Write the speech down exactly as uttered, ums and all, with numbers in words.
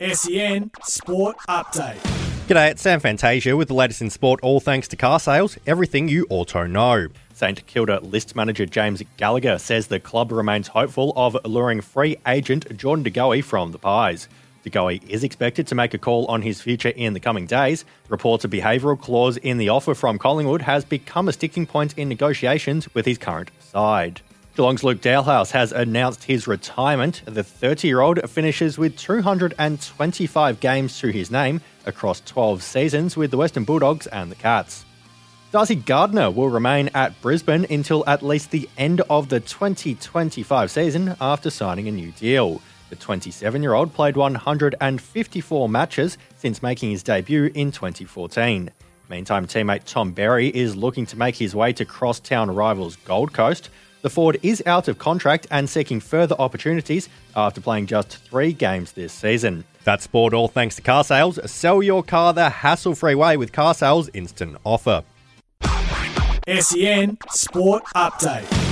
S E N Sport Update. G'day, it's Sam Fantasia with the latest in sport, all thanks to car sales, everything you auto know. St Kilda list manager James Gallagher says the club remains hopeful of luring free agent Jordan DeGoey from the Pies. DeGoey is expected to make a call on his future in the coming days. Reports of behavioural clause in the offer from Collingwood has become a sticking point in negotiations with his current side. Geelong's Luke Dahlhaus has announced his retirement. The thirty-year-old finishes with two hundred twenty-five games to his name across twelve seasons with the Western Bulldogs and the Cats. Darcy Gardner will remain at Brisbane until at least the end of the twenty twenty-five season after signing a new deal. The twenty-seven-year-old played one hundred fifty-four matches since making his debut in twenty fourteen. Meantime, teammate Tom Berry is looking to make his way to crosstown rivals Gold Coast. The forward is out of contract and seeking further opportunities after playing just three games this season. That's sport, all thanks to car sales. Sell your car the hassle-free way with car sales instant offer. S E N Sport Update.